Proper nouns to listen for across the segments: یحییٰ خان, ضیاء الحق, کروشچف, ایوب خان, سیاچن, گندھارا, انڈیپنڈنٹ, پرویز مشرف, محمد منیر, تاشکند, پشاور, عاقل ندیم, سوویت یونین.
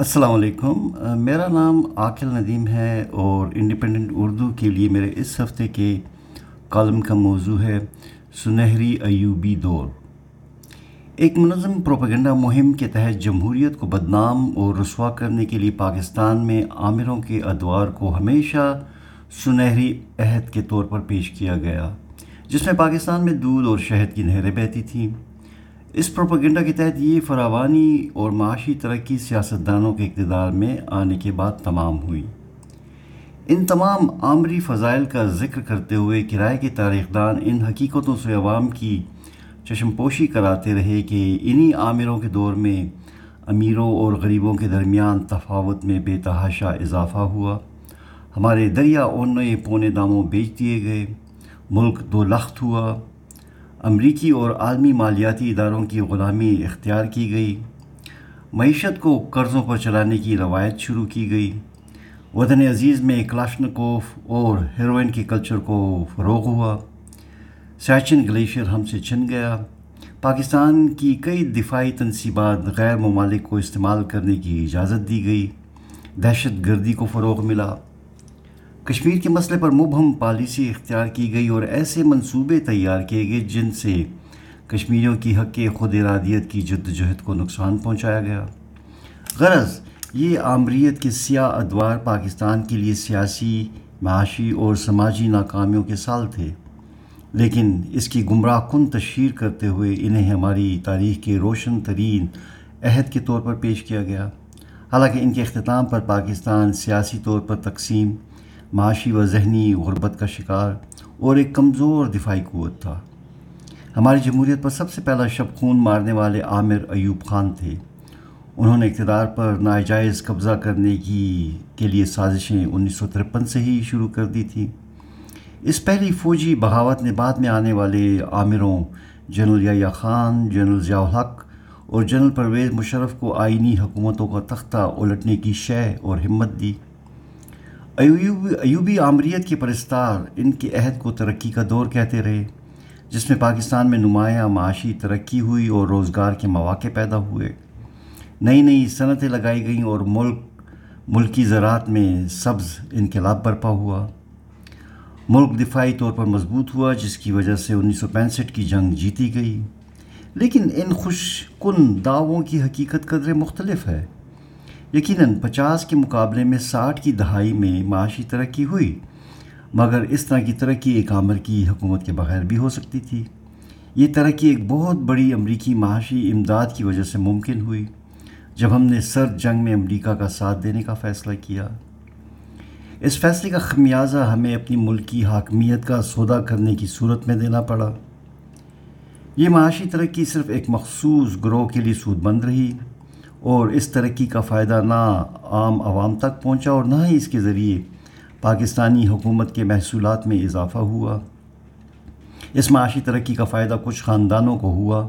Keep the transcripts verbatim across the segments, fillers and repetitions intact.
السلام علیکم، میرا نام عاقل ندیم ہے اور انڈیپنڈنٹ اردو کے لیے میرے اس ہفتے کے کالم کا موضوع ہے سنہری ایوبی دور۔ ایک منظم پروپیگنڈا مہم کے تحت جمہوریت کو بدنام اور رسوا کرنے کے لیے پاکستان میں عامروں کے ادوار کو ہمیشہ سنہری عہد کے طور پر پیش کیا گیا، جس میں پاکستان میں دودھ اور شہد کی نہریں بہتی تھیں۔ اس پروپیگنڈا کے تحت یہ فراوانی اور معاشی ترقی سیاستدانوں کے اقتدار میں آنے کے بعد تمام ہوئی۔ ان تمام عامری فضائل کا ذکر کرتے ہوئے کرائے کے تاریخ دان ان حقیقتوں سے عوام کی چشم پوشی کراتے رہے کہ انہی عامروں کے دور میں امیروں اور غریبوں کے درمیان تفاوت میں بے تحاشا اضافہ ہوا، ہمارے دریا اونے پونے داموں بیچ دیے گئے، ملک دو لخت ہوا، امریکی اور عالمی مالیاتی اداروں کی غلامی اختیار کی گئی، معیشت کو قرضوں پر چلانے کی روایت شروع کی گئی، وطن عزیز میں کلاشنکوف اور ہیروئن کے کلچر کو فروغ ہوا، سیاچن گلیشیر ہم سے چھن گیا، پاکستان کی کئی دفاعی تنصیبات غیر ممالک کو استعمال کرنے کی اجازت دی گئی، دہشت گردی کو فروغ ملا، کشمیر کے مسئلے پر مبہم پالیسی اختیار کی گئی اور ایسے منصوبے تیار کیے گئے جن سے کشمیریوں کی حق خود ارادیت کی جدوجہد کو نقصان پہنچایا گیا۔ غرض یہ آمریت کے سیاہ ادوار پاکستان کے لیے سیاسی، معاشی اور سماجی ناکامیوں کے سال تھے، لیکن اس کی گمراہ کن تشہیر کرتے ہوئے انہیں ہماری تاریخ کے روشن ترین عہد کے طور پر پیش کیا گیا۔ حالانکہ ان کے اختتام پر پاکستان سیاسی طور پر تقسیم، معاشی و ذہنی غربت کا شکار اور ایک کمزور دفاعی قوت تھا۔ ہماری جمہوریت پر سب سے پہلا شب خون مارنے والے عامر ایوب خان تھے۔ انہوں نے اقتدار پر ناجائز قبضہ کرنے کی کے لیے سازشیں انیس سو ترپن سے ہی شروع کر دی تھیں۔ اس پہلی فوجی بغاوت نے بعد میں آنے والے عامروں جنرل یحییٰ خان، جنرل ضیاء الحق اور جنرل پرویز مشرف کو آئینی حکومتوں کا تختہ الٹنے کی شے اور ہمت دی۔ ایوب ایوبی آمریت کے پرستار ان کے عہد کو ترقی کا دور کہتے رہے، جس میں پاکستان میں نمایاں معاشی ترقی ہوئی اور روزگار کے مواقع پیدا ہوئے، نئی نئی صنعتیں لگائی گئیں اور ملک ملکی زراعت میں سبز انقلاب برپا ہوا۔ ملک دفاعی طور پر مضبوط ہوا، جس کی وجہ سے انیس سو پینسٹھ کی جنگ جیتی گئی۔ لیکن ان خوش کن دعووں کی حقیقت قدرے مختلف ہے۔ یقیناً پچاس کے مقابلے میں ساٹھ کی دہائی میں معاشی ترقی ہوئی، مگر اس طرح کی ترقی ایک عامر کی حکومت کے بغیر بھی ہو سکتی تھی۔ یہ ترقی ایک بہت بڑی امریکی معاشی امداد کی وجہ سے ممکن ہوئی، جب ہم نے سرد جنگ میں امریکہ کا ساتھ دینے کا فیصلہ کیا۔ اس فیصلے کا خمیازہ ہمیں اپنی ملکی حاکمیت کا سودا کرنے کی صورت میں دینا پڑا۔ یہ معاشی ترقی صرف ایک مخصوص گروہ کے لیے سود مند رہی، اور اس ترقی کا فائدہ نہ عام عوام تک پہنچا اور نہ ہی اس کے ذریعے پاکستانی حکومت کے محصولات میں اضافہ ہوا۔ اس معاشی ترقی کا فائدہ کچھ خاندانوں کو ہوا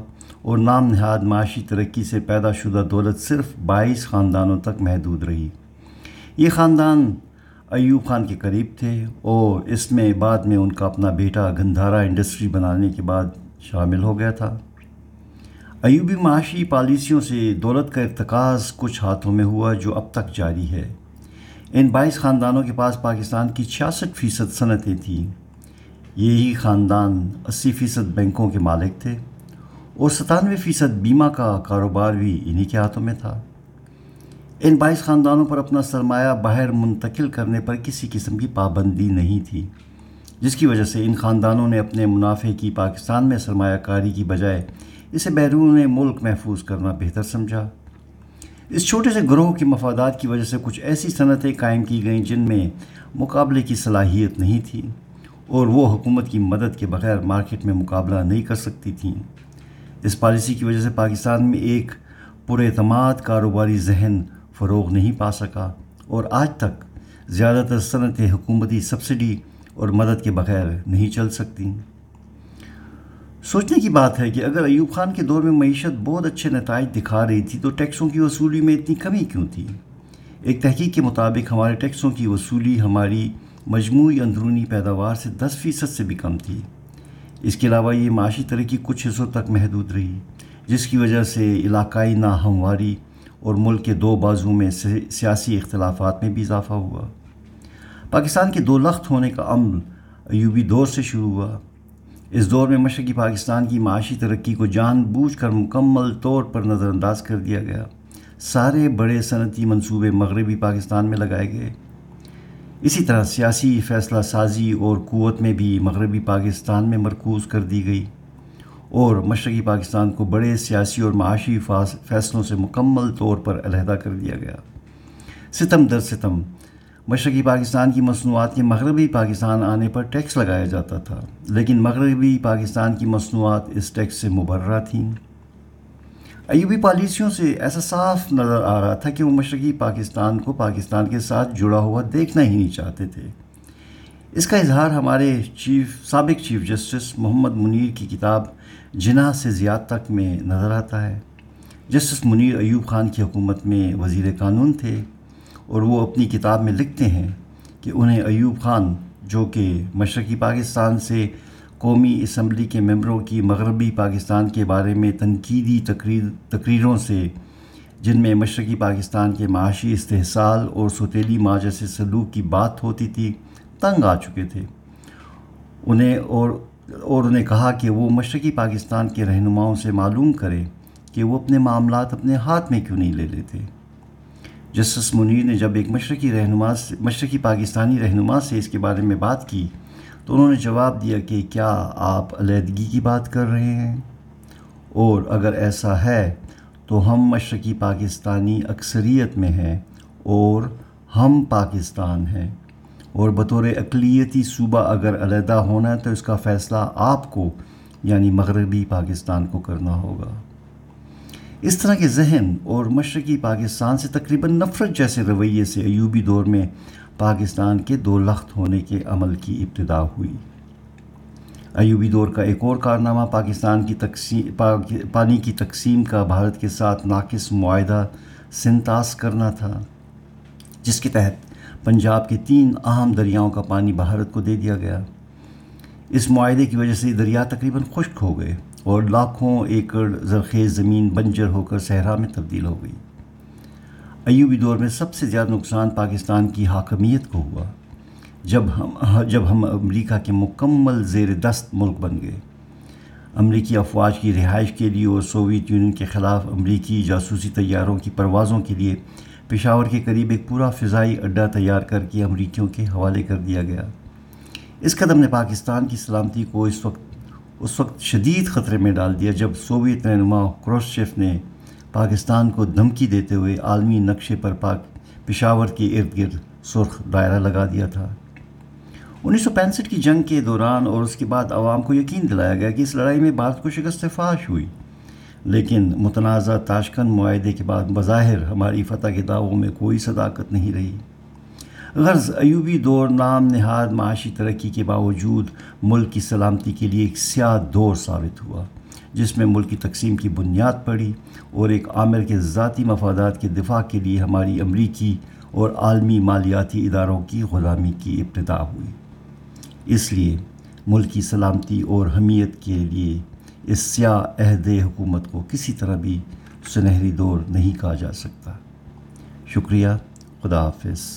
اور نام نہاد معاشی ترقی سے پیدا شدہ دولت صرف بائیس خاندانوں تک محدود رہی۔ یہ خاندان ایوب خان کے قریب تھے اور اس میں بعد میں ان کا اپنا بیٹا گندھارا انڈسٹری بنانے کے بعد شامل ہو گیا تھا۔ ایوبی معاشی پالیسیوں سے دولت کا ارتکاز کچھ ہاتھوں میں ہوا جو اب تک جاری ہے۔ ان بائیس خاندانوں کے پاس پاکستان کی چھیاسٹھ فیصد صنعتیں تھیں۔ یہی خاندان اسی فیصد بینکوں کے مالک تھے اور ستانوے فیصد بیمہ کا کاروبار بھی انہی کے ہاتھوں میں تھا۔ ان بائیس خاندانوں پر اپنا سرمایہ باہر منتقل کرنے پر کسی قسم کی پابندی نہیں تھی، جس کی وجہ سے ان خاندانوں نے اپنے منافع کی پاکستان میں سرمایہ کاری کی بجائے اسے بیرون ملک محفوظ کرنا بہتر سمجھا۔ اس چھوٹے سے گروہ کے مفادات کی وجہ سے کچھ ایسی صنعتیں قائم کی گئیں جن میں مقابلے کی صلاحیت نہیں تھی اور وہ حکومت کی مدد کے بغیر مارکیٹ میں مقابلہ نہیں کر سکتی تھیں۔ اس پالیسی کی وجہ سے پاکستان میں ایک پر اعتماد کاروباری ذہن فروغ نہیں پا سکا اور آج تک زیادہ تر صنعتیں حکومتی سبسڈی اور مدد کے بغیر نہیں چل سکتیں۔ سوچنے کی بات ہے کہ اگر ایوب خان کے دور میں معیشت بہت اچھے نتائج دکھا رہی تھی تو ٹیکسوں کی وصولی میں اتنی کمی کیوں تھی؟ ایک تحقیق کے مطابق ہمارے ٹیکسوں کی وصولی ہماری مجموعی اندرونی پیداوار سے دس فیصد سے بھی کم تھی۔ اس کے علاوہ یہ معاشی ترقی کچھ حصوں تک محدود رہی، جس کی وجہ سے علاقائی ناہمواری اور ملک کے دو بازو میں سیاسی اختلافات میں بھی اضافہ ہوا۔ پاکستان کے دو لخت ہونے کا عمل ایوبی دور سے شروع ہوا۔ اس دور میں مشرقی پاکستان کی معاشی ترقی کو جان بوجھ کر مکمل طور پر نظر انداز کر دیا گیا۔ سارے بڑے صنعتی منصوبے مغربی پاکستان میں لگائے گئے۔ اسی طرح سیاسی فیصلہ سازی اور قوت میں بھی مغربی پاکستان میں مرکوز کر دی گئی اور مشرقی پاکستان کو بڑے سیاسی اور معاشی فیصلوں سے مکمل طور پر علیحدہ کر دیا گیا۔ ستم در ستم مشرقی پاکستان کی مصنوعات کے مغربی پاکستان آنے پر ٹیکس لگایا جاتا تھا، لیکن مغربی پاکستان کی مصنوعات اس ٹیکس سے مبرہ تھیں۔ ایوبی پالیسیوں سے ایسا صاف نظر آ رہا تھا کہ وہ مشرقی پاکستان کو پاکستان کے ساتھ جڑا ہوا دیکھنا ہی نہیں چاہتے تھے۔ اس کا اظہار ہمارے چیف سابق چیف جسٹس محمد منیر کی کتاب جناح سے زیاد تک میں نظر آتا ہے۔ جسٹس منیر ایوب خان کی حکومت میں وزیر قانون تھے اور وہ اپنی کتاب میں لکھتے ہیں کہ انہیں ایوب خان، جو کہ مشرقی پاکستان سے قومی اسمبلی کے ممبروں کی مغربی پاکستان کے بارے میں تنقیدی تقریر تقریروں سے، جن میں مشرقی پاکستان کے معاشی استحصال اور سوتیلی ماں جیسے سلوک کی بات ہوتی تھی، تنگ آ چکے تھے۔ انہیں اور اور انہیں کہا کہ وہ مشرقی پاکستان کے رہنماؤں سے معلوم کرے کہ وہ اپنے معاملات اپنے ہاتھ میں کیوں نہیں لے لیتے۔ جسٹس منیر نے جب ایک مشرقی رہنما سے مشرقی پاکستانی رہنما سے اس کے بارے میں بات کی تو انہوں نے جواب دیا کہ کیا آپ علیحدگی کی بات کر رہے ہیں، اور اگر ایسا ہے تو ہم مشرقی پاکستانی اکثریت میں ہیں اور ہم پاکستان ہیں، اور بطور اقلیتی صوبہ اگر علیحدہ ہونا ہے تو اس کا فیصلہ آپ کو، یعنی مغربی پاکستان کو کرنا ہوگا۔ اس طرح کے ذہن اور مشرقی پاکستان سے تقریباً نفرت جیسے رویے سے ایوبی دور میں پاکستان کے دو لخت ہونے کے عمل کی ابتدا ہوئی۔ ایوبی دور کا ایک اور کارنامہ پاکستان کی تقسیم پانی کی تقسیم کا بھارت کے ساتھ ناقص معاہدہ سنتاس کرنا تھا، جس کے تحت پنجاب کے تین اہم دریاؤں کا پانی بھارت کو دے دیا گیا۔ اس معاہدے کی وجہ سے دریا تقریباً خشک ہو گئے اور لاکھوں ایکڑ زرخیز زمین بنجر ہو کر صحرا میں تبدیل ہو گئی۔ ایوبی دور میں سب سے زیادہ نقصان پاکستان کی حاکمیت کو ہوا، جب ہم جب ہم امریکہ کے مکمل زیر دست ملک بن گئے۔ امریکی افواج کی رہائش کے لیے اور سوویت یونین کے خلاف امریکی جاسوسی طیاروں کی پروازوں کے لیے پشاور کے قریب ایک پورا فضائی اڈہ تیار کر کے امریکیوں کے حوالے کر دیا گیا۔ اس قدم نے پاکستان کی سلامتی کو اس وقت اس وقت شدید خطرے میں ڈال دیا، جب سوویت رہنما کروشچف نے پاکستان کو دھمکی دیتے ہوئے عالمی نقشے پر پاک پشاور کے ارد گرد سرخ دائرہ لگا دیا تھا۔ انیس سو پینسٹھ کی جنگ کے دوران اور اس کے بعد عوام کو یقین دلایا گیا کہ اس لڑائی میں بھارت کو شکست فاش ہوئی، لیکن متنازع تاشکند معاہدے کے بعد بظاہر ہماری فتح کے دعووں میں کوئی صداقت نہیں رہی۔ غرض ایوبی دور نام نہاد معاشی ترقی کے باوجود ملک کی سلامتی کے لیے ایک سیاہ دور ثابت ہوا، جس میں ملک کی تقسیم کی بنیاد پڑی اور ایک عامر کے ذاتی مفادات کے دفاع کے لیے ہماری امریکی اور عالمی مالیاتی اداروں کی غلامی کی ابتدا ہوئی۔ اس لیے ملک کی سلامتی اور حمیت کے لیے اس سیاہ عہد حکومت کو کسی طرح بھی سنہری دور نہیں کہا جا سکتا۔ شکریہ، خدا حافظ۔